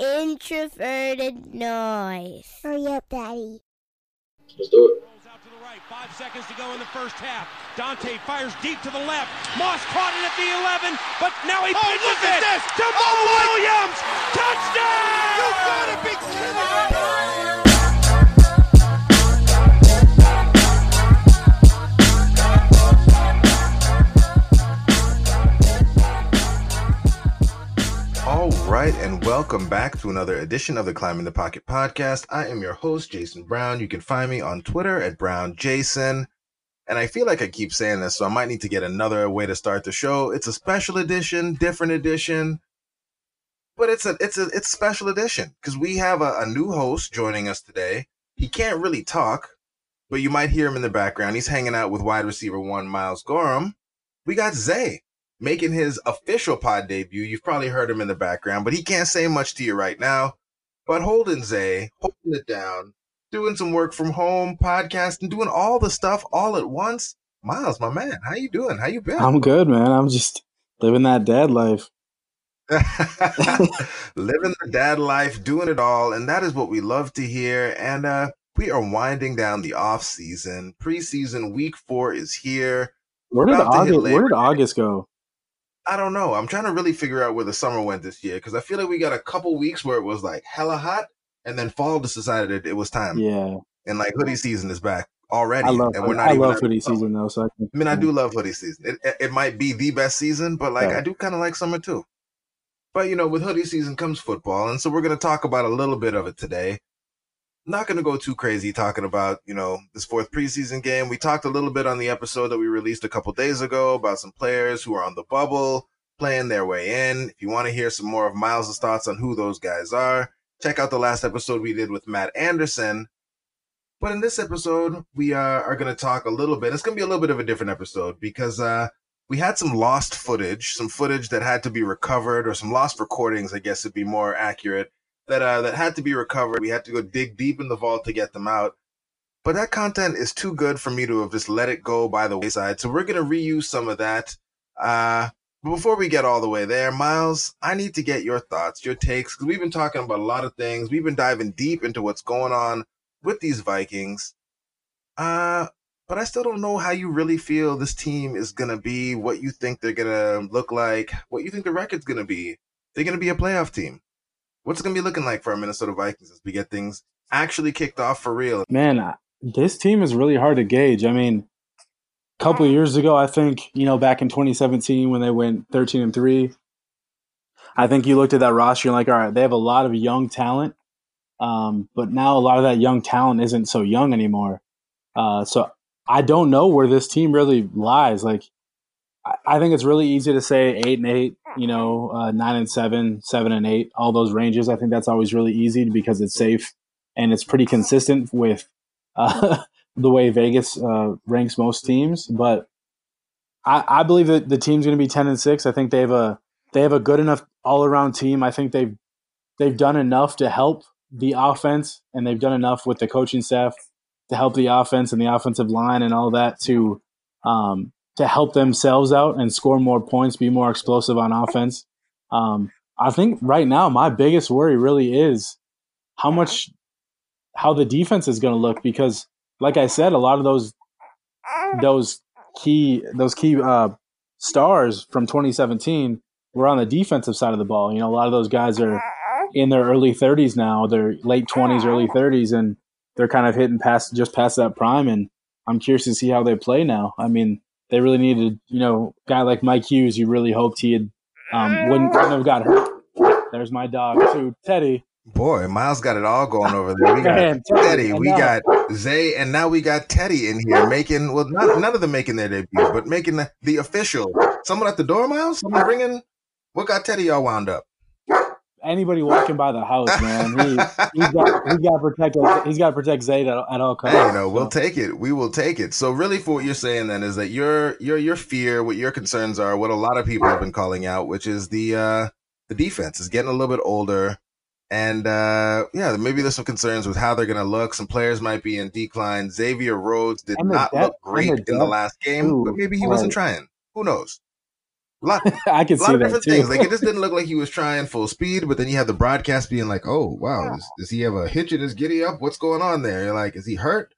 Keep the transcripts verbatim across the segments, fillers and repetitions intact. introverted noise. Hurry up, Daddy. Let's do it. Out to the right. Five seconds to go in the first half. Dante fires deep to the left. Moss caught it at the eleven, but now he pitches oh, look at it this. to oh, Mo Williams. Touchdown! You gotta be kidding me! All right, and welcome back to another edition of the Climbing the Pocket podcast. I am your host, Jason Brown. You can find me on Twitter at BrownJason. And I feel like I keep saying this, so I might need to get another way to start the show. It's a special edition, different edition, but it's a it's a it's a special edition because we have a, a new host joining us today. He can't really talk, but you might hear him in the background. He's hanging out with wide receiver one Miles Gorham. We got Zay, making his official pod debut. You've probably heard him in the background, but he can't say much to you right now. But holding Zay, holding it down, doing some work from home, podcasting, doing all the stuff all at once. Miles, my man, how you doing? How you been? I'm good, man. I'm just living that dad life. Living the dad life, doing it all, and that is what we love to hear. And uh, we are winding down the off season. Preseason week four is here. Where did August, where did August go? I don't know. I'm trying to really figure out where the summer went this year because I feel like we got a couple weeks where it was like hella hot, and then fall just decided it, it was time. Yeah, and like hoodie season is back already. I love, and we're not I even love hoodie season though. So I, can, I mean, I do love hoodie season. It, it might be the best season, but like yeah. I do kind of like summer too. But you know, with hoodie season comes football, and so we're gonna talk about a little bit of it today. Not gonna go too crazy talking about you know this fourth preseason game. We talked a little bit on the episode that we released a couple days ago about some players who are on the bubble playing their way in. If you want to hear some more of Miles' thoughts on who those guys are, check out the last episode we did with Matt Anderson. But in this episode, we are, are gonna talk a little bit. It's gonna be a little bit of a different episode because uh, we had some lost footage, some footage that had to be recovered, or some lost recordings, I guess would be more accurate. That uh, that had to be recovered. We had to go dig deep in the vault to get them out. But that content is too good for me to have just let it go by the wayside. So we're going to reuse some of that. Uh, but before we get all the way there, Miles, I need to get your thoughts, your takes, because we've been talking about a lot of things. We've been diving deep into what's going on with these Vikings. Uh, but I still don't know how you really feel this team is going to be, what you think they're going to look like, what you think the record's going to be. They're going to be a playoff team. What's it going to be looking like for our Minnesota Vikings as we get things actually kicked off for real? Man, this team is really hard to gauge. I mean, a couple of years ago, I think, you know, back in twenty seventeen when they went thirteen and three, I think you looked at that roster and like, all right, they have a lot of young talent, um, but now a lot of that young talent isn't so young anymore. Uh, so I don't know where this team really lies. Like, I think it's really easy to say eight and eight, you know, uh, nine and seven, seven and eight, all those ranges. I think that's always really easy because it's safe and it's pretty consistent with uh, the way Vegas uh, ranks most teams. But I, I believe that the team's going to be ten and six. I think they have a they have a good enough all around team. I think they've they've done enough to help the offense, and they've done enough with the coaching staff to help the offense and the offensive line and all that to. Um, to help themselves out and score more points, be more explosive on offense. Um, I think right now my biggest worry really is how much – how the defense is going to look because, like I said, a lot of those those key those key uh, stars from twenty seventeen were on the defensive side of the ball. You know, a lot of those guys are in their early thirties now, their late twenties, early thirties, and they're kind of hitting past just past that prime, and I'm curious to see how they play now. I mean – They really needed, you know, a guy like Mike Hughes. You really hoped he had, um, wouldn't, wouldn't have got hurt. There's my dog, too, Teddy. Boy, Miles got it all going over there. We got Man, Teddy, we got Zay, and now we got Teddy in here making, well, not, none of them making their debut, but making the, the official. Someone at the door, Miles? Someone ringing? What got Teddy all wound up? Anybody walking by the house, man, he he's got, he's got to protect. He's got to protect Zay at, at all costs. Hey, you know, so. we'll take it. We will take it. So, really, for what you're saying then is that your your your fear, what your concerns are, what a lot of people have been calling out, which is the uh, the defense is getting a little bit older, and uh, yeah, maybe there's some concerns with how they're going to look. Some players might be in decline. Xavier Rhodes did not depth, look great in the last game, Ooh, but maybe he right. wasn't trying. Who knows? A lot, I can a lot see of that different too. Things. Like, it just didn't look like he was trying full speed, but then you had the broadcast being like, "Oh wow, wow. Does, does he have a hitch in his giddy up? What's going on there? You're like, is he hurt?"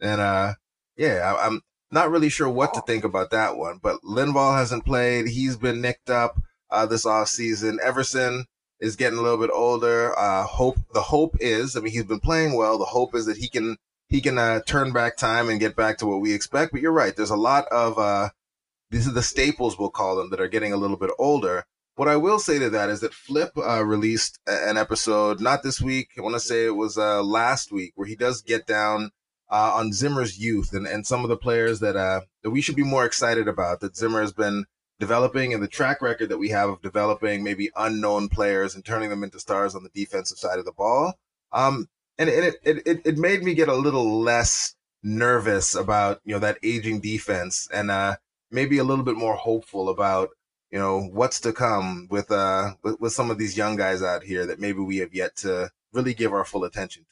And uh, yeah, I, I'm not really sure what to think about that one. But Linval hasn't played; he's been nicked up uh, this off season. Everson is getting a little bit older. Uh, hope the hope is, I mean, he's been playing well. The hope is that he can he can uh, turn back time and get back to what we expect. But you're right; there's a lot of uh, these are the staples, we'll call them, that are getting a little bit older. What I will say to that is that Flip uh, released an episode, not this week, I want to say it was uh, last week, where he does get down uh, on Zimmer's youth and, and some of the players that uh, that we should be more excited about, that Zimmer has been developing, and the track record that we have of developing maybe unknown players and turning them into stars on the defensive side of the ball. Um, and and it, it, it made me get a little less nervous about, you know, that aging defense and, uh, maybe a little bit more hopeful about, you know, what's to come with uh with, with some of these young guys out here that maybe we have yet to really give our full attention to.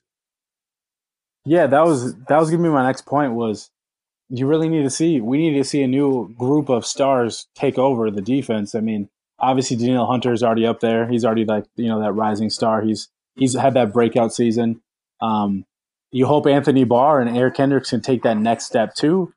Yeah, that was that was gonna be my next point, was you really need to see we need to see a new group of stars take over the defense. I mean, obviously Daniel Hunter is already up there. He's already, like, you know, that rising star. He's he's had that breakout season. Um, you hope Anthony Barr and Eric Hendricks can take that next step too.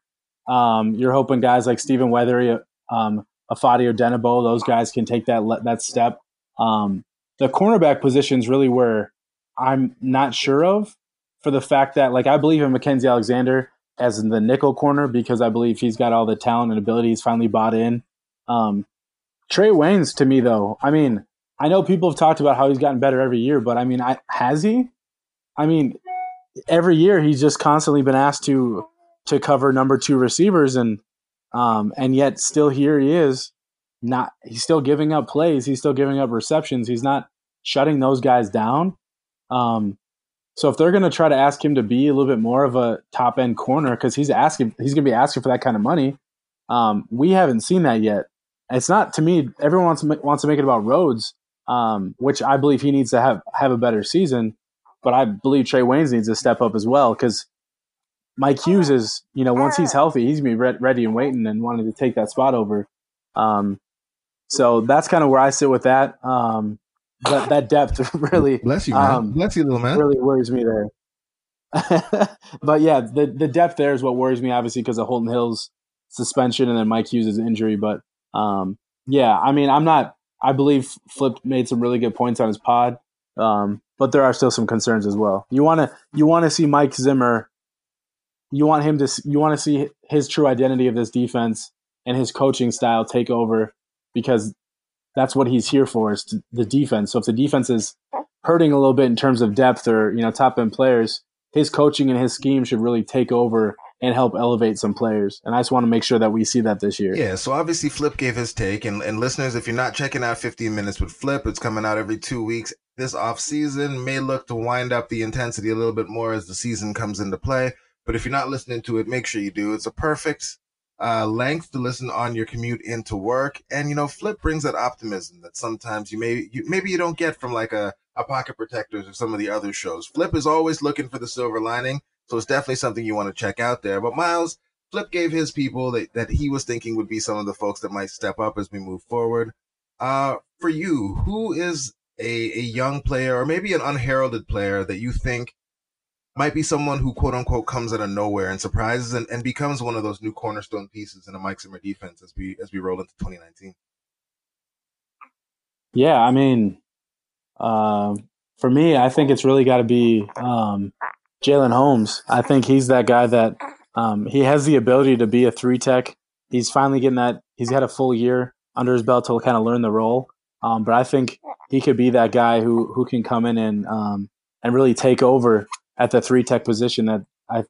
Um, you're hoping guys like Steven Weatherly, um, Ifeadi Odenigbo, those guys can take that that step. Um, the cornerback position is really where I'm not sure of, for the fact that, like, I believe in Mackenzie Alexander as in the nickel corner because I believe he's got all the talent and ability. He's finally bought in. Um, Trey Waynes, to me, though, I mean, I know people have talked about how he's gotten better every year, but I mean, I, has he? I mean, every year he's just constantly been asked to – to cover number two receivers, and um, and yet still here he is. Not he's still giving up plays. He's still giving up receptions. He's not shutting those guys down. Um, so if they're going to try to ask him to be a little bit more of a top end corner, because he's asking, he's going to be asking for that kind of money. Um, we haven't seen that yet. It's not, to me, everyone wants to, ma- wants to make it about Rhodes, um, which I believe he needs to have have a better season. But I believe Trey Waynes needs to step up as well, because Mike Hughes is, you know, once he's healthy, he's going to be re- ready and waiting and wanting to take that spot over. Um, so that's kind of where I sit with that. Um, but that depth really, bless you, man. Um, bless you, little man. Really worries me there. But yeah, the, the depth there is what worries me, obviously, because of Holton Hill's suspension and then Mike Hughes' injury. But um, yeah, I mean, I'm not, I believe Flip made some really good points on his pod, um, but there are still some concerns as well. You want to, you want to see Mike Zimmer. You want him to. You want to see his true identity of this defense and his coaching style take over, because that's what he's here for, is to, the defense. So if the defense is hurting a little bit in terms of depth or, you know, top end players, his coaching and his scheme should really take over and help elevate some players. And I just want to make sure that we see that this year. Yeah. So obviously Flip gave his take, and, and listeners, if you're not checking out fifteen Minutes with Flip, it's coming out every two weeks. This off season may look to wind up the intensity a little bit more as the season comes into play. But if you're not listening to it, make sure you do. It's a perfect uh, length to listen on your commute into work. And, you know, Flip brings that optimism that sometimes you may, you, maybe you don't get from like a, a Pocket Protectors or some of the other shows. Flip is always looking for the silver lining. So it's definitely something you want to check out there. But Miles, Flip gave his people that, that he was thinking would be some of the folks that might step up as we move forward. Uh, for you, who is a, a young player or maybe an unheralded player that you think might be someone who, quote unquote, comes out of nowhere and surprises and, and becomes one of those new cornerstone pieces in a Mike Zimmer defense as we as we roll into twenty nineteen? Yeah, I mean, uh, for me, I think it's really got to be um, Jalen Holmes. I think he's that guy that um, he has the ability to be a three tech. He's finally getting that. He's had a full year under his belt to kind of learn the role. Um, but I think he could be that guy who who can come in and um, and really take over at the three tech position. That I,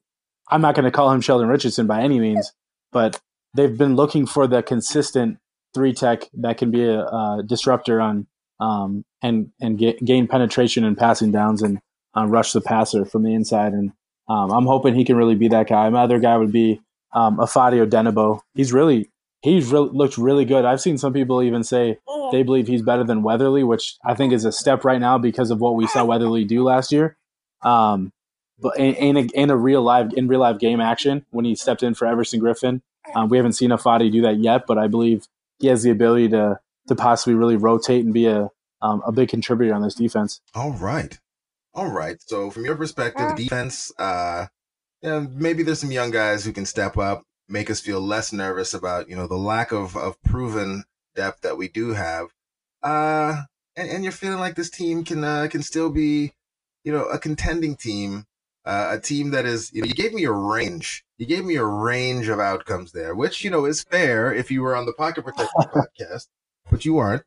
I'm not going to call him Sheldon Richardson by any means, but they've been looking for the consistent three tech that can be a, a disruptor on um, and and get, gain penetration and passing downs and uh, rush the passer from the inside. And um, I'm hoping he can really be that guy. My other guy would be um, Ifeadi Odenigbo. He's really he's re- looked really good. I've seen some people even say they believe he's better than Weatherly, which I think is a step right now because of what we saw Weatherly do last year. Um, But in, in, a, in a real live in real live game action when he stepped in for Everson Griffin, um, we haven't seen Ifeadi do that yet. But I believe he has the ability to to possibly really rotate and be a um, a big contributor on this defense. All right. All right. So from your perspective, the defense, uh, yeah, maybe there's some young guys who can step up, make us feel less nervous about, you know, the lack of, of proven depth that we do have. Uh, and, and you're feeling like this team can uh, can still be, you know, a contending team, uh, a team that is, you know, you gave me a range. You gave me a range of outcomes there, which, you know, is fair if you were on the Pocket Protection podcast, but you aren't.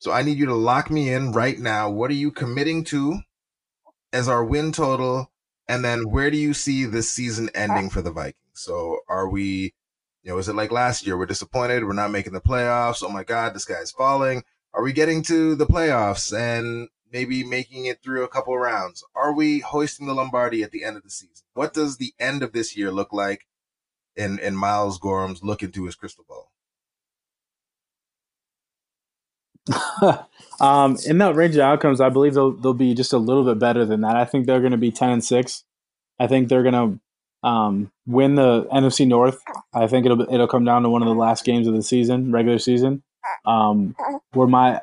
So I need you to lock me in right now. What are you committing to as our win total? And then where do you see this season ending for the Vikings? So are we, you know, is it like last year? We're disappointed. We're not making the playoffs. Oh my God, this guy's falling. Are we getting to the playoffs and maybe making it through a couple of rounds? Are we hoisting the Lombardi at the end of the season? What does the end of this year look like in, in Miles Gorham's look into his crystal ball? um, in that range of outcomes, I believe they'll, they'll be just a little bit better than that. I think they're going to be ten and six. I think they're going to um, win the N F C North. I think it'll it'll come down to one of the last games of the season, regular season. Um, where my,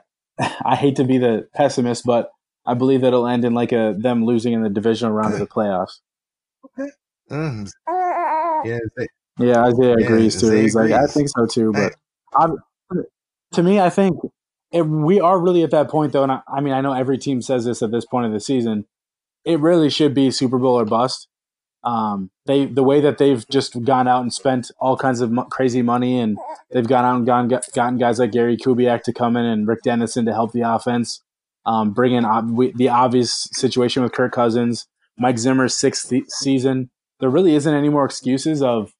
I hate to be the pessimist, but I believe that'll end in like a them losing in the divisional round of the playoffs. Okay. Mm. Yeah, they, yeah, Isaiah yeah, agrees too. He's agrees. Like, I think so too. But I, to me, I think. It, we are really at that point, though, and I, I mean, I know every team says this at this point of the season. It really should be Super Bowl or bust. Um, they the way that they've just gone out and spent all kinds of mo- crazy money, and they've gone out and gone, got, gotten guys like Gary Kubiak to come in and Rick Dennison to help the offense, um, bring in ob- we, the obvious situation with Kirk Cousins, Mike Zimmer's sixth th- season. There really isn't any more excuses of,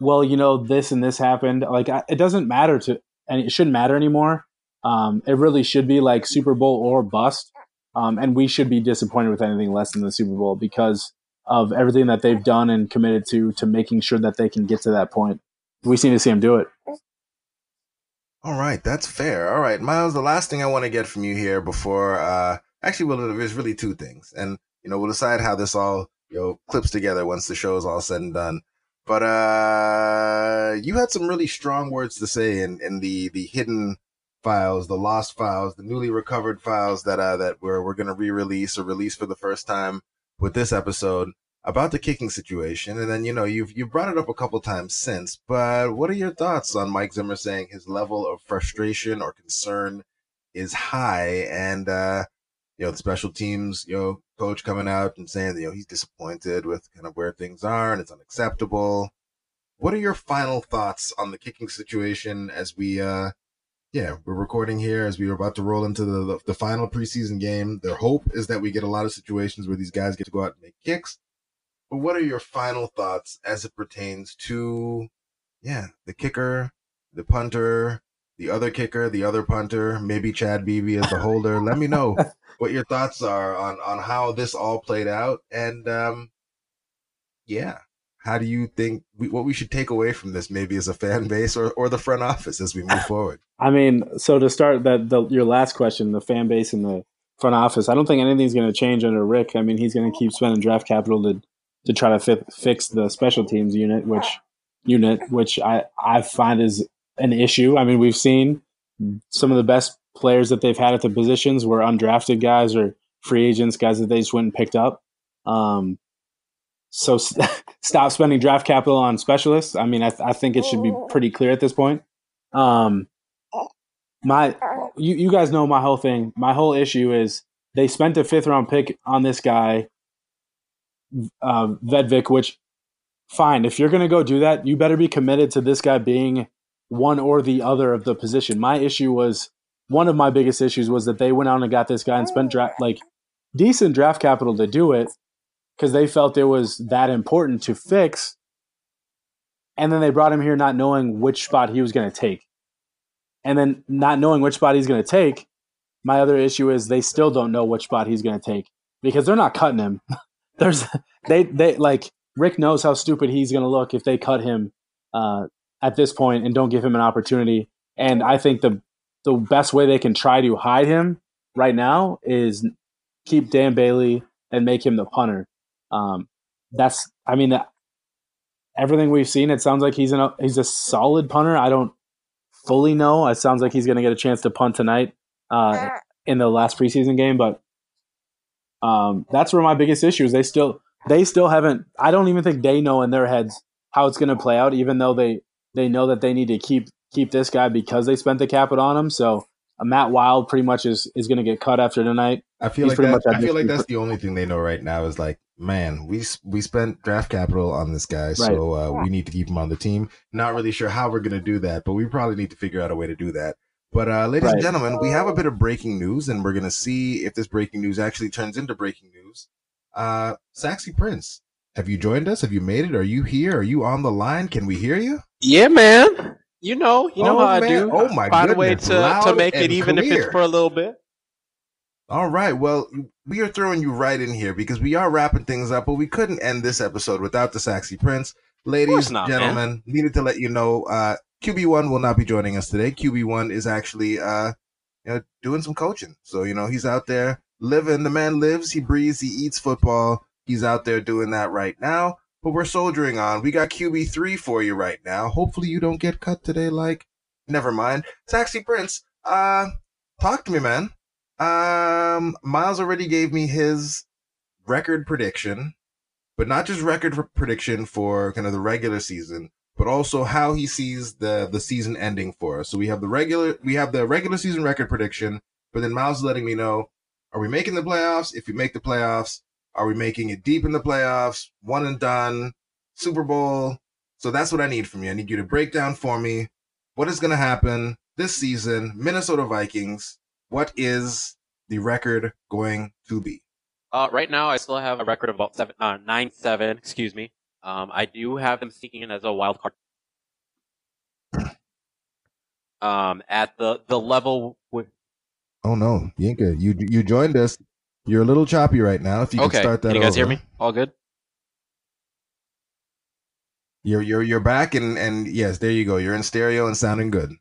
well, you know, this and this happened. Like I, it doesn't matter to, and it shouldn't matter anymore. Um, it really should be like Super Bowl or bust, um, and we should be disappointed with anything less than the Super Bowl because of everything that they've done and committed to to making sure that they can get to that point. We seem to see them do it. All right, that's fair. All right, Miles, the last thing I want to get from you here before uh, actually, well, there's really two things, and you know we'll decide how this all you know clips together once the show is all said and done. But uh, you had some really strong words to say in in the the hidden. Files, the lost files, the newly recovered files that uh that we're we're gonna re-release or release for the first time with this episode about the kicking situation. And then you know you've you've brought it up a couple times since. But what are your thoughts on Mike Zimmer saying his level of frustration or concern is high, and uh you know the special teams you know coach coming out and saying you know he's disappointed with kind of where things are and it's unacceptable. What are your final thoughts on the kicking situation as we uh. Yeah, we're recording here as we were about to roll into the, the the final preseason game. Their hope is that we get a lot of situations where these guys get to go out and make kicks. But what are your final thoughts as it pertains to, yeah, the kicker, the punter, the other kicker, the other punter, maybe Chad Beebe as the holder? Let me know what your thoughts are on, on how this all played out. And, um, yeah, how do you think we, what we should take away from this maybe as a fan base or, or the front office as we move forward? I mean, so to start that the, your last question, the fan base and the front office, I don't think anything's going to change under Rick. I mean, he's going to keep spending draft capital to to try to fit, fix the special teams unit, which unit which I, I find is an issue. I mean, we've seen some of the best players that they've had at the positions were undrafted guys or free agents, guys that they just went and picked up. Um, so st- stop spending draft capital on specialists. I mean, I, th- I think it should be pretty clear at this point. Um, My, you, you guys know my whole thing. My whole issue is they spent a fifth round pick on this guy, uh, Vedvik, which fine. If you're going to go do that, you better be committed to this guy being one or the other of the position. My issue was one of my biggest issues was that they went out and got this guy and spent draft, like decent draft capital to do it because they felt it was that important to fix. And then they brought him here, not knowing which spot he was going to take. And then not knowing which spot he's going to take, my other issue is they still don't know which spot he's going to take because they're not cutting him. There's they they like Rick knows how stupid he's going to look if they cut him uh, at this point and don't give him an opportunity. And I think the the best way they can try to hide him right now is keep Dan Bailey and make him the punter. Um, that's I mean everything we've seen. It sounds like he's an he's a solid punter. I don't. fully know. It sounds like he's going to get a chance to punt tonight uh, in the last preseason game, but um, that's where my biggest issue is. They still they still haven't. I don't even think they know in their heads how it's going to play out, even though they they know that they need to keep keep this guy because they spent the capital on him. So uh, Matt Wild pretty much is is going to get cut after tonight. I feel He's like that, I feel like that's the only thing they know right now is like, man, we we spent draft capital on this guy, right. so uh, yeah. we need to keep him on the team. Not really sure how we're going to do that, but we probably need to figure out a way to do that. But uh, ladies right. and gentlemen, we have a bit of breaking news, and we're going to see if this breaking news actually turns into breaking news. Uh, Saxy Prince, have you joined us? Have you made it? Are you here? Are you on the line? Can we hear you? Yeah, man. You know, you know oh, how man. I do. Oh my Find goodness! Way to, Loud to make it even clear. If it's for a little bit. All right. Well, we are throwing you right in here because we are wrapping things up, but we couldn't end this episode without the Saxy Prince. Ladies and gentlemen, man. Needed to let you know uh, Q B one will not be joining us today. Q B one is actually uh, you know, doing some coaching. So, you know, he's out there living. The man lives, he breathes, he eats football. He's out there doing that right now, but we're soldiering on. We got Q B three for you right now. Hopefully you don't get cut today like. Never mind. Saxy Prince, uh, talk to me, man. Um, Miles already gave me his record prediction, but not just record prediction for kind of the regular season, but also how he sees the, the season ending for us. So we have the regular, we have the regular season record prediction, but then Miles is letting me know, are we making the playoffs? If we make the playoffs, are we making it deep in the playoffs? One and done, Super Bowl. So that's what I need from you. I need you to break down for me what is going to happen this season, Minnesota Vikings. What is the record going to be? Uh, right now, I still have a record of about seven, uh, nine seven. Excuse me. Um, I do have them sneaking in as a wild card. Um, at the the level with. Oh no, Yinka, you you joined us. You're a little choppy right now. If you okay. can start that. Can you guys over. Hear me? All good. You're you're you're back and and yes, there you go. You're in stereo and sounding good.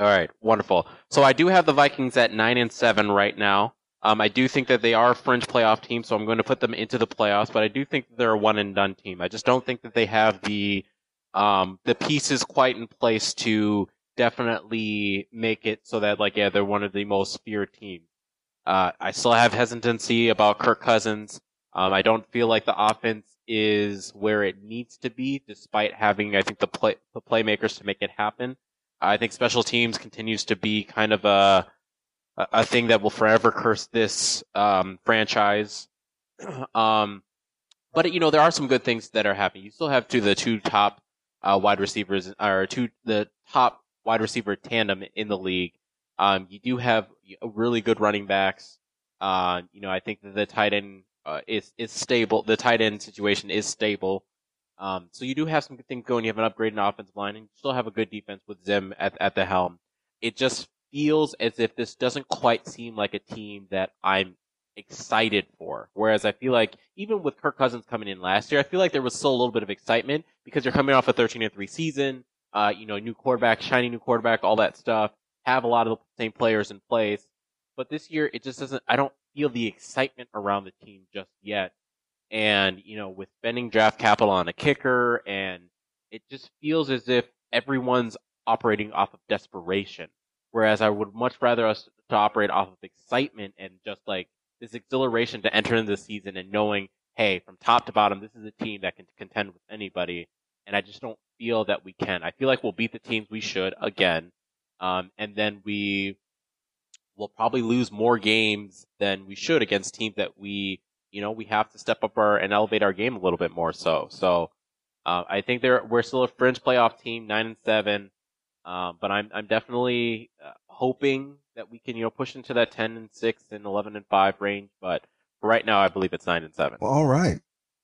All right, wonderful. So I do have the Vikings at nine and seven right now. Um, I do think that they are a fringe playoff team, so I'm going to put them into the playoffs. But I do think that they're a one and done team. I just don't think that they have the um, the pieces quite in place to definitely make it so that like yeah, they're one of the most feared teams. Uh, I still have hesitancy about Kirk Cousins. Um, I don't feel like the offense is where it needs to be, despite having I think the play the playmakers to make it happen. I think special teams continues to be kind of a a thing that will forever curse this um, franchise. Um, but you know there are some good things that are happening. You still have two the two top uh, wide receivers or two the top wide receiver tandem in the league. Um, you do have really good running backs. Uh, you know I think that the tight end uh, is is stable. The tight end situation is stable. Um, so you do have some good things going. You have an upgrade in offensive line, and you still have a good defense with Zim at at the helm. It just feels as if this doesn't quite seem like a team that I'm excited for. Whereas I feel like even with Kirk Cousins coming in last year, I feel like there was still a little bit of excitement because you're coming off a thirteen and three season. Uh, you know, new quarterback, shiny new quarterback, all that stuff. Have a lot of the same players in place, but this year it just doesn't. I don't feel the excitement around the team just yet. And, you know, with spending draft capital on a kicker, and it just feels as if everyone's operating off of desperation. Whereas I would much rather us to operate off of excitement and just like this exhilaration to enter into the season and knowing, hey, from top to bottom, this is a team that can contend with anybody. And I just don't feel that we can. I feel like we'll beat the teams we should again. Um, and then we will probably lose more games than we should against teams that we You know, we have to step up our and elevate our game a little bit more. So, so uh, I think there we're still a fringe playoff team, nine and seven. Um, but I'm I'm definitely uh, hoping that we can you know push into that ten and six and eleven and five range. But for right now, I believe it's nine and seven. Well, all right,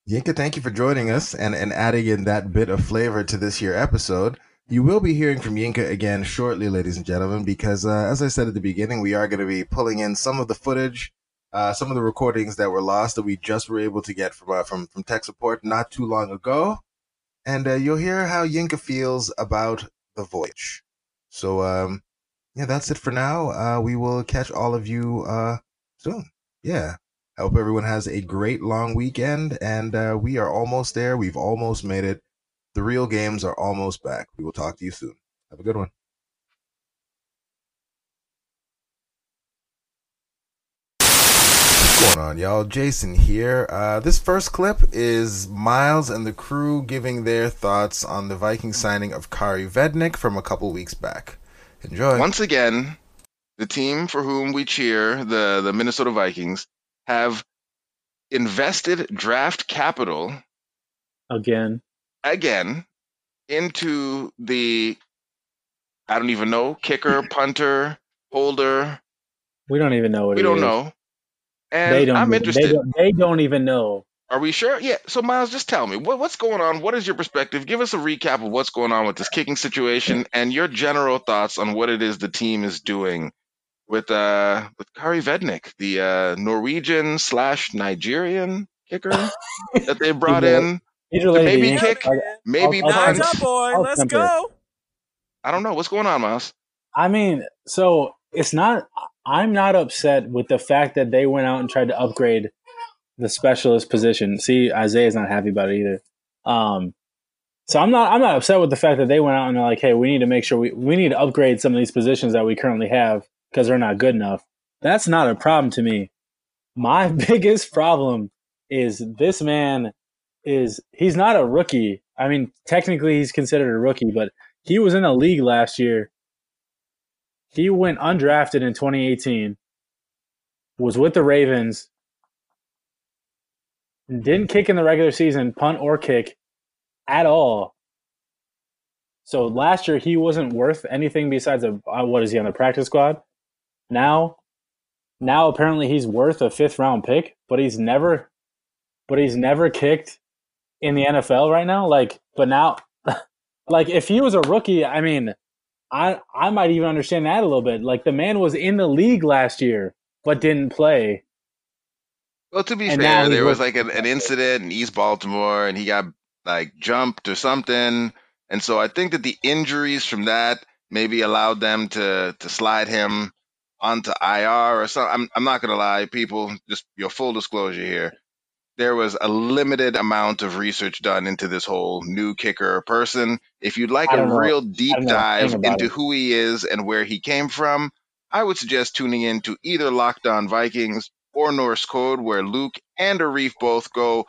Yinka, thank you for joining us and and adding in that bit of flavor to this year episode. You will be hearing from Yinka again shortly, ladies and gentlemen, because uh, as I said at the beginning, we are going to be pulling in some of the footage. Uh, some of the recordings that were lost that we just were able to get from uh, from, from tech support not too long ago. And uh, you'll hear how Yinka feels about The Voyage. So, um, yeah, that's it for now. Uh, we will catch all of you uh, soon. Yeah. I hope everyone has a great long weekend. And uh, we are almost there. We've almost made it. The real games are almost back. We will talk to you soon. Have a good one. going on, y'all? Jason here. Uh, this first clip is Miles and the crew giving their thoughts on the Viking signing of Kaare Vedvik from a couple weeks back. Enjoy. Once again, the team for whom we cheer, the, the Minnesota Vikings, have invested draft capital again, again into the, I don't even know, kicker, punter, holder. We don't even know what we it is. We don't know. And they don't, I'm interested. They don't, they don't even know. Are we sure? Yeah. So, Miles, just tell me, what, what's going on? What is your perspective? Give us a recap of what's going on with this kicking situation and your general thoughts on what it is the team is doing with uh, with Kaare Vedvik, the uh, Norwegian slash Nigerian kicker that they brought in. Maybe kick, maybe punt. Up, boy. Let's go. I don't know. What's going on, Miles? I mean, so it's not – I'm not upset with the fact that they went out and tried to upgrade the specialist position. See, Isaiah's not happy about it either. Um, so I'm not I'm not upset with the fact that they went out and they're like, hey, we need to make sure we, we need to upgrade some of these positions that we currently have because they're not good enough. That's not a problem to me. My biggest problem is this man is he's not a rookie. I mean, technically he's considered a rookie, but he was in a league last year. He went undrafted in twenty eighteen, was with the Ravens, didn't kick in the regular season, punt or kick at all. So last year he wasn't worth anything besides a what is he on the practice squad? Now, now apparently he's worth a fifth round pick, but he's never, but he's never kicked in the N F L right now. Like, but now, like if he was a rookie, I mean. I, I might even understand that a little bit. Like, the man was in the league last year, but didn't play. Well, to be and fair, there was, like, an, an incident in East Baltimore, and he got, like, jumped or something. And so I think that the injuries from that maybe allowed them to, to slide him onto I R or something. I'm, I'm not going to lie, people, just your full disclosure here. There was a limited amount of research done into this whole new kicker person. If you'd like a know. real deep dive into it. Who he is and where he came from, I would suggest tuning in to either Locked On Vikings or Norse Code, where Luke and Arif both go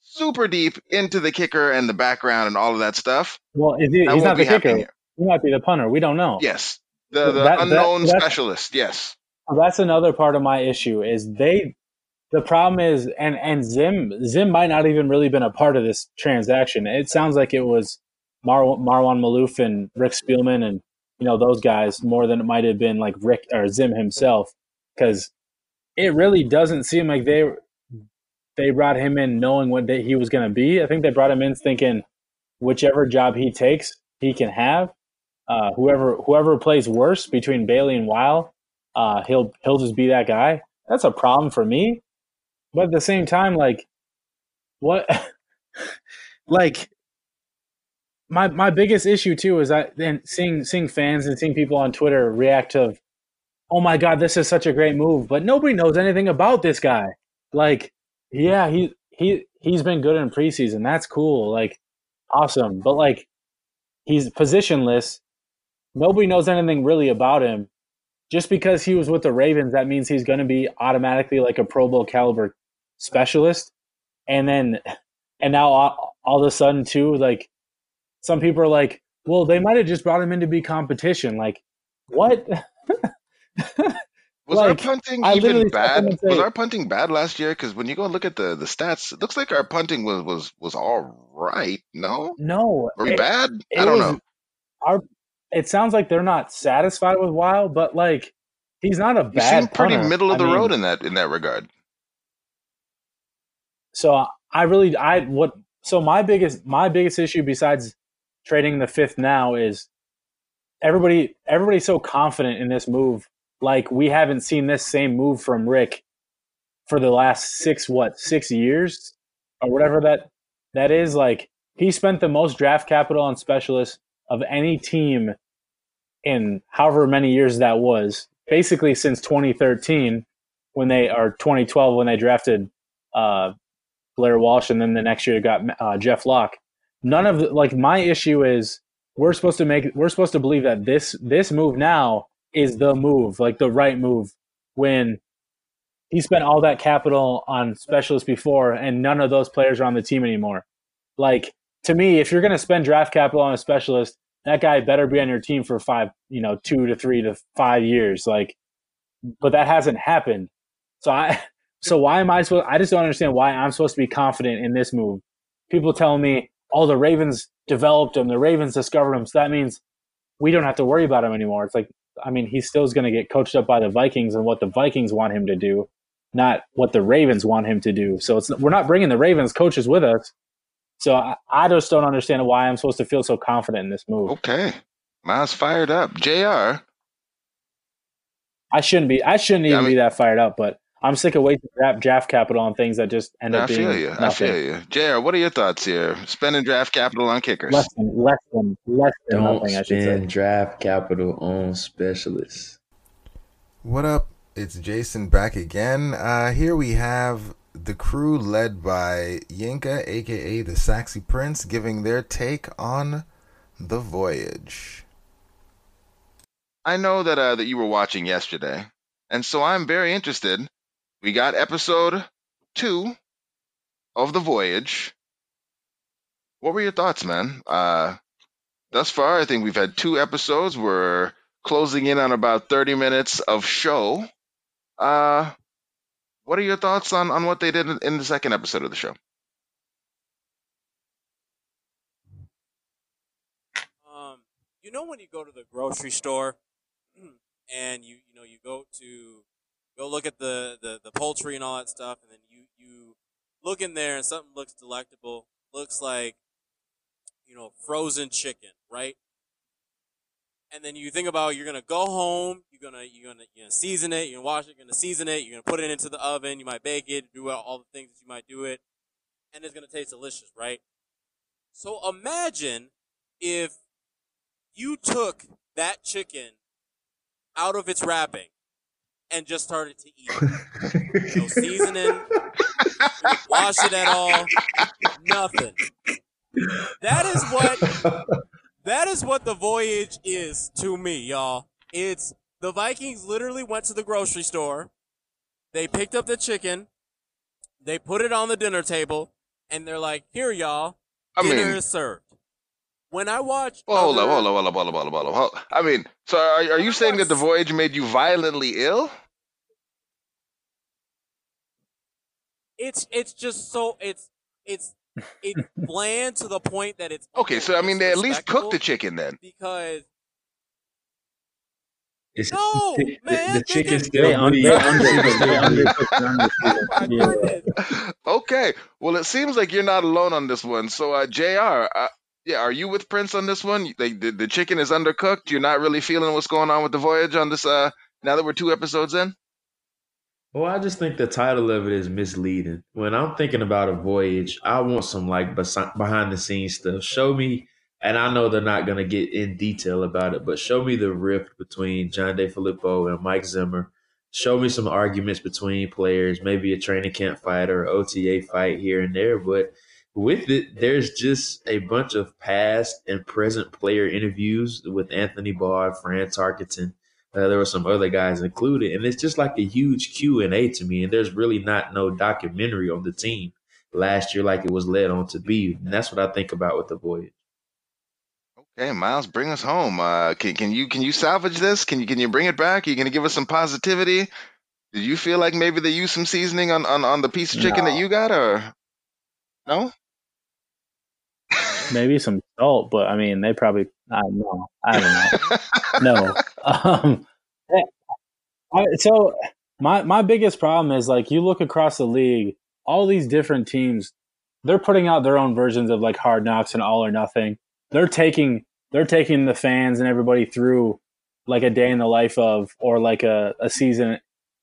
super deep into the kicker and the background and all of that stuff. Well, is he, he's not the kicker. Here. He might be the punter. We don't know. Yes. The, the that, unknown that, specialist. Yes. That's another part of my issue is they – the problem is, and, and Zim Zim might not even really been a part of this transaction. It sounds like it was Mar- Marwan Malouf and Rick Spielman and you know those guys more than it might have been like Rick or Zim himself, because it really doesn't seem like they they brought him in knowing what they, he was going to be. I think they brought him in thinking whichever job he takes, he can have. Uh, whoever whoever plays worse between Bailey and Weil, uh, he'll he'll just be that guy. That's a problem for me. But at the same time, like, what, like, my my biggest issue too is I and seeing seeing fans and seeing people on Twitter react to, oh my God, this is such a great move, but nobody knows anything about this guy. Like, yeah, he he he's been good in preseason, that's cool, like, awesome, but like, he's positionless. Nobody knows anything really about him. Just because he was with the Ravens, that means he's going to be automatically like a Pro Bowl caliber specialist. And then, and now all, all of a sudden too, like some people are like, well, they might've just brought him in to be competition. Like what? Was like, our punting even bad? Say, was our punting bad last year? Cause when you go look at the, the stats, it looks like our punting was, was, was all right. No, no. Were we it, bad? It I don't was, know. Our, It sounds like they're not satisfied with Weil, but like he's not a bad. He seemed pretty punter. middle of the I mean, road in that in that regard. So I really I what so my biggest my biggest issue besides trading the fifth now is everybody everybody's so confident in this move. Like we haven't seen this same move from Rick for the last six what six years or whatever that that is. Like he spent the most draft capital on specialists of any team in however many years that was, basically since twenty thirteen when they or twenty twelve when they drafted uh, Blair Walsh, and then the next year got uh, Jeff Locke. None of the, like my issue is we're supposed to make we're supposed to believe that this this move now is the move, like the right move. When he spent all that capital on specialists before, and none of those players are on the team anymore. Like, to me, if you're going to spend draft capital on a specialist, that guy better be on your team for five, you know, two to three to five years. Like, but that hasn't happened. So I, so why am I supposed? I just don't understand why I'm supposed to be confident in this move. People tell me, "Oh, the Ravens developed him. The Ravens discovered him. So that means we don't have to worry about him anymore." It's like, I mean, he still is going to get coached up by the Vikings and what the Vikings want him to do, not what the Ravens want him to do. So it's, we're not bringing the Ravens coaches with us. So I, I just don't understand why I'm supposed to feel so confident in this move. Okay. Miles fired up. J R. I shouldn't be. I shouldn't even I mean, be that fired up, but I'm sick of wasting draft capital on things that just end up I being I feel you. Nothing. I feel you. J R, what are your thoughts here? Spending draft capital on kickers. Less than, less than, less than don't nothing, I should say. Draft capital on specialists. What up? It's Jason back again. Uh, here we have the crew led by Yinka, a k a the Saxy Prince, giving their take on The Voyage. I know that uh, that you were watching yesterday, and so I'm very interested. We got episode two of The Voyage. What were your thoughts, man? Uh, thus far, I think we've had two episodes. We're closing in on about thirty minutes of show. Uh, what are your thoughts on, on what they did in the second episode of the show? Um, you know when you go to the grocery store and you you know you go to go look at the, the, the poultry and all that stuff, and then you, you look in there and something looks delectable, looks like, you know, frozen chicken, right? And then you think about, you're gonna go home, you're gonna you're gonna you're gonna season it, you're gonna wash it, you're gonna season it, you're gonna put it into the oven, you might bake it, do all the things that you might do it, and it's gonna taste delicious, right? So imagine if you took that chicken out of its wrapping and just started to eat it. No seasoning, wash it at all, nothing. That is what. That is what The Voyage is to me, y'all. It's the Vikings literally went to the grocery store. They picked up the chicken. They put it on the dinner table. And they're like, here, y'all, dinner I mean, is served. When I watched... Well, hold, other, up, hold up, hold up, hold up, hold up, hold up, hold up. I mean, so are, are you saying that The Voyage made you violently ill? It's it's just so... It's It's... It's bland to the point that it's okay. So I mean, they at least cooked the chicken then, because it's, no the, man, the, the chicken's still undercooked. Okay, well, it seems like you're not alone on this one. So, uh, J R, uh, yeah, are you with Prince on this one? They, the, the chicken is undercooked. You're not really feeling what's going on with The Voyage on this. Uh, now that we're two episodes in. Well, I just think the title of it is misleading. When I'm thinking about a voyage, I want some like behind-the-scenes stuff. Show me, and I know they're not going to get in detail about it, but show me the rift between John DeFilippo and Mike Zimmer. Show me some arguments between players, maybe a training camp fight or O T A fight here and there. But with it, there's just a bunch of past and present player interviews with Anthony Barr, Fran Tarkenton. Uh, there were some other guys included, and it's just like a huge Q and A to me, and there's really not no documentary on the team last year like it was led on to be, and that's what I think about with The Voyage. Okay, Miles, bring us home. Uh, can, can you can you salvage this? Can you can you bring it back? Are you going to give us some positivity? Did you feel like maybe they used some seasoning on, on, on the piece of chicken no. that you got, or no? Maybe some salt, but I mean, they probably, I don't know. I don't know. No. Um, I, so my, my biggest problem is like, you look across the league, all these different teams, they're putting out their own versions of like Hard Knocks and All or Nothing. They're taking, they're taking the fans and everybody through like a day in the life of, or like a, a season,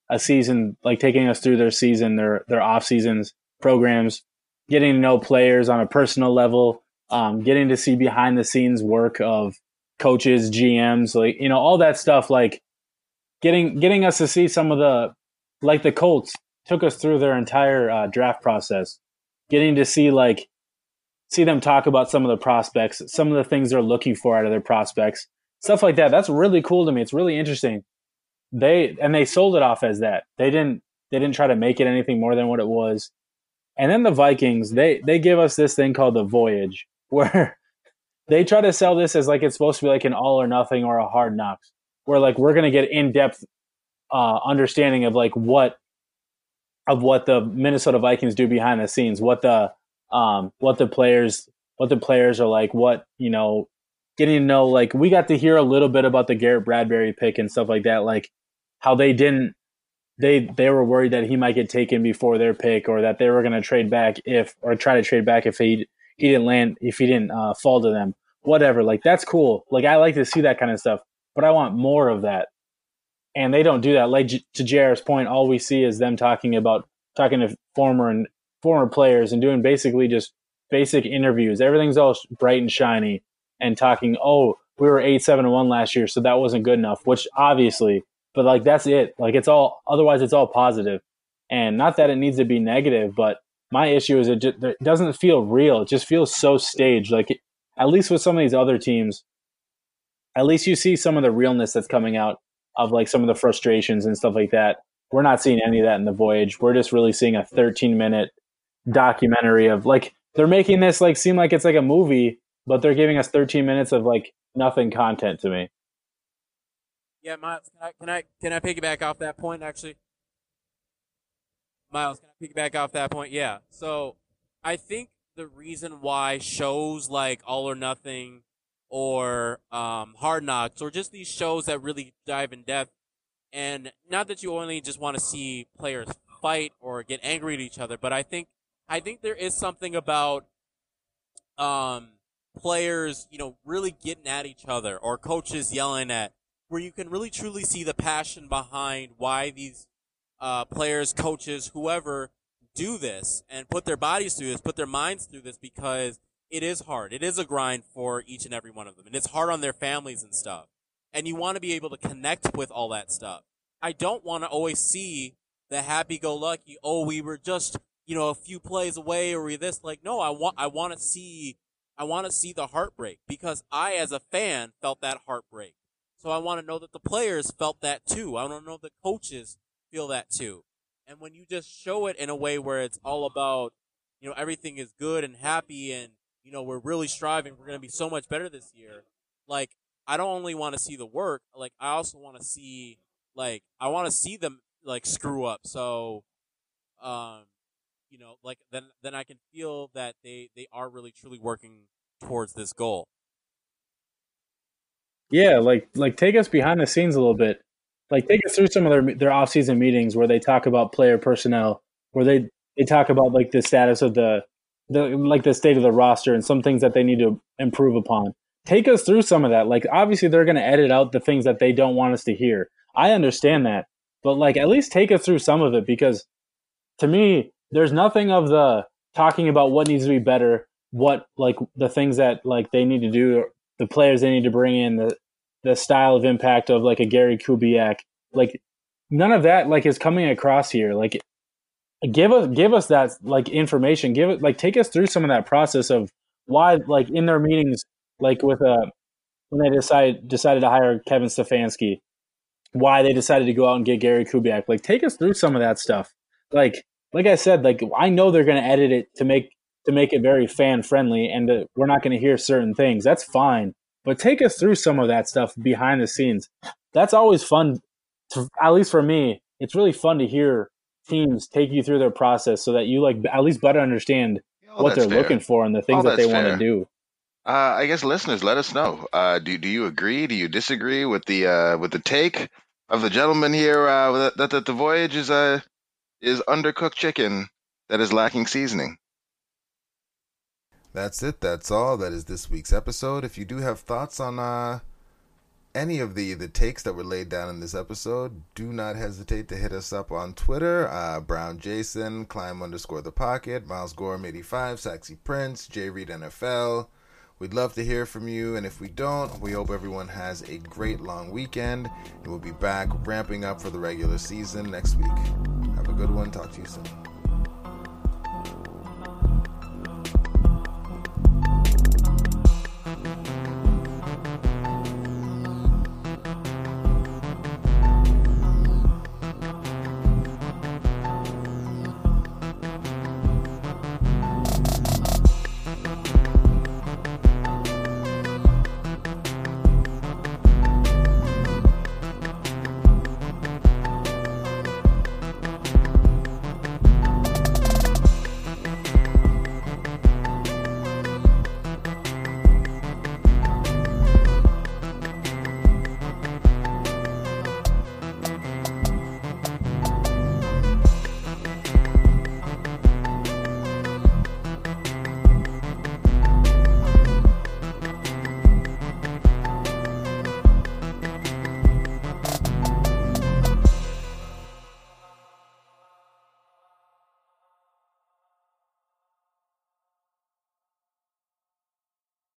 a season, like taking us through their season, their, their off seasons programs, getting to know players on a personal level. Um, getting to see behind the scenes work of coaches, G Ms, like, you know, all that stuff, like getting, getting us to see some of the, like the Colts took us through their entire uh, draft process, getting to see, like, see them talk about some of the prospects, some of the things they're looking for out of their prospects, stuff like that. That's really cool to me. It's really interesting. They, and they sold it off as that. They didn't, They didn't try to make it anything more than what it was. And then the Vikings, they they give us this thing called The Voyage, where they try to sell this as like it's supposed to be like an all or nothing or a hard knocks, where like we're going to get in-depth uh, understanding of like what of what the Minnesota Vikings do behind the scenes, what the um, what the players what the players are like, what, you know, getting to know, like we got to hear a little bit about the Garrett Bradbury pick and stuff like that, like how they didn't They they were worried that he might get taken before their pick, or that they were going to trade back if, or try to trade back if he he didn't land, if he didn't uh, fall to them, whatever. Like that's cool. Like I like to see that kind of stuff, but I want more of that. And they don't do that. Like J- to J R's point, all we see is them talking about talking to former and former players and doing basically just basic interviews. Everything's all bright and shiny and talking. Oh, we were eight seven and one last year, so that wasn't good enough. Which obviously. But, like, that's it. Like, it's all – otherwise, it's all positive. And not that it needs to be negative, but my issue is it, just, it doesn't feel real. It just feels so staged. Like, it, at least with some of these other teams, at least you see some of the realness that's coming out of, like, some of the frustrations and stuff like that. We're not seeing any of that in The Voyage. We're just really seeing a thirteen-minute documentary of, like, they're making this, like, seem like it's like a movie, but they're giving us thirteen minutes of, like, nothing content to me. Yeah, Miles, can I, can I can I piggyback off that point, actually? Miles, can I piggyback off that point? Yeah. So I think the reason why shows like All or Nothing or um, Hard Knocks, or just these shows that really dive in depth, and not that you only just want to see players fight or get angry at each other, but I think I think there is something about um, players, you know, really getting at each other, or coaches yelling at, where you can really truly see the passion behind why these uh, players, coaches, whoever do this and put their bodies through this, put their minds through this, because it is hard. It is a grind for each and every one of them, and it's hard on their families and stuff. And you want to be able to connect with all that stuff. I don't want to always see the happy-go-lucky, oh, we were just, you know, a few plays away, or we this. Like, no, I want, I want to see, I want to see the heartbreak, because I, as a fan, felt that heartbreak. So I want to know that the players felt that too. I don't know if the coaches feel that too. And when you just show it in a way where it's all about, you know, everything is good and happy and, you know, we're really striving, we're going to be so much better this year. Like, I don't only want to see the work, like, I also want to see, like, I want to see them, like, screw up. So, um, you know, like, then then I can feel that they, they are really truly working towards this goal. Yeah, like like take us behind the scenes a little bit. Like take us through some of their their off-season meetings where they talk about player personnel, where they, they talk about like the status of the, the like the state of the roster and some things that they need to improve upon. Take us through some of that. Like obviously they're going to edit out the things that they don't want us to hear. I understand that. But like at least take us through some of it, because to me there's nothing of the talking about what needs to be better, what like the things that like they need to do, the players they need to bring in, the the style of impact of like a Gary Kubiak. Like none of that like is coming across here. Like give us give us that like information. Give it like take us through some of that process of why like in their meetings, like with a when they decide decided to hire Kevin Stefanski, why they decided to go out and get Gary Kubiak. Like take us through some of that stuff. Like like I said, like I know they're gonna edit it to make to make it very fan-friendly, and to, we're not going to hear certain things. That's fine. But take us through some of that stuff behind the scenes. That's always fun, to, at least for me. It's really fun to hear teams take you through their process so that you like at least better understand oh, what they're fair. looking for and the things oh, that they fair. want to do. Uh, I guess listeners, let us know. Uh, do do you agree? Do you disagree with the uh, with the take of the gentleman here uh, that, that the Voyage is, uh, is undercooked chicken that is lacking seasoning? That's it. That's all. That is this week's episode. If you do have thoughts on uh, any of the, the takes that were laid down in this episode, do not hesitate to hit us up on Twitter. Uh, Brown Jason, Climb underscore the Pocket, Miles Gorham eighty-five, Saxy Prince, J Reed N F L. We'd love to hear from you. And if we don't, we hope everyone has a great long weekend. And we'll be back ramping up for the regular season next week. Have a good one. Talk to you soon.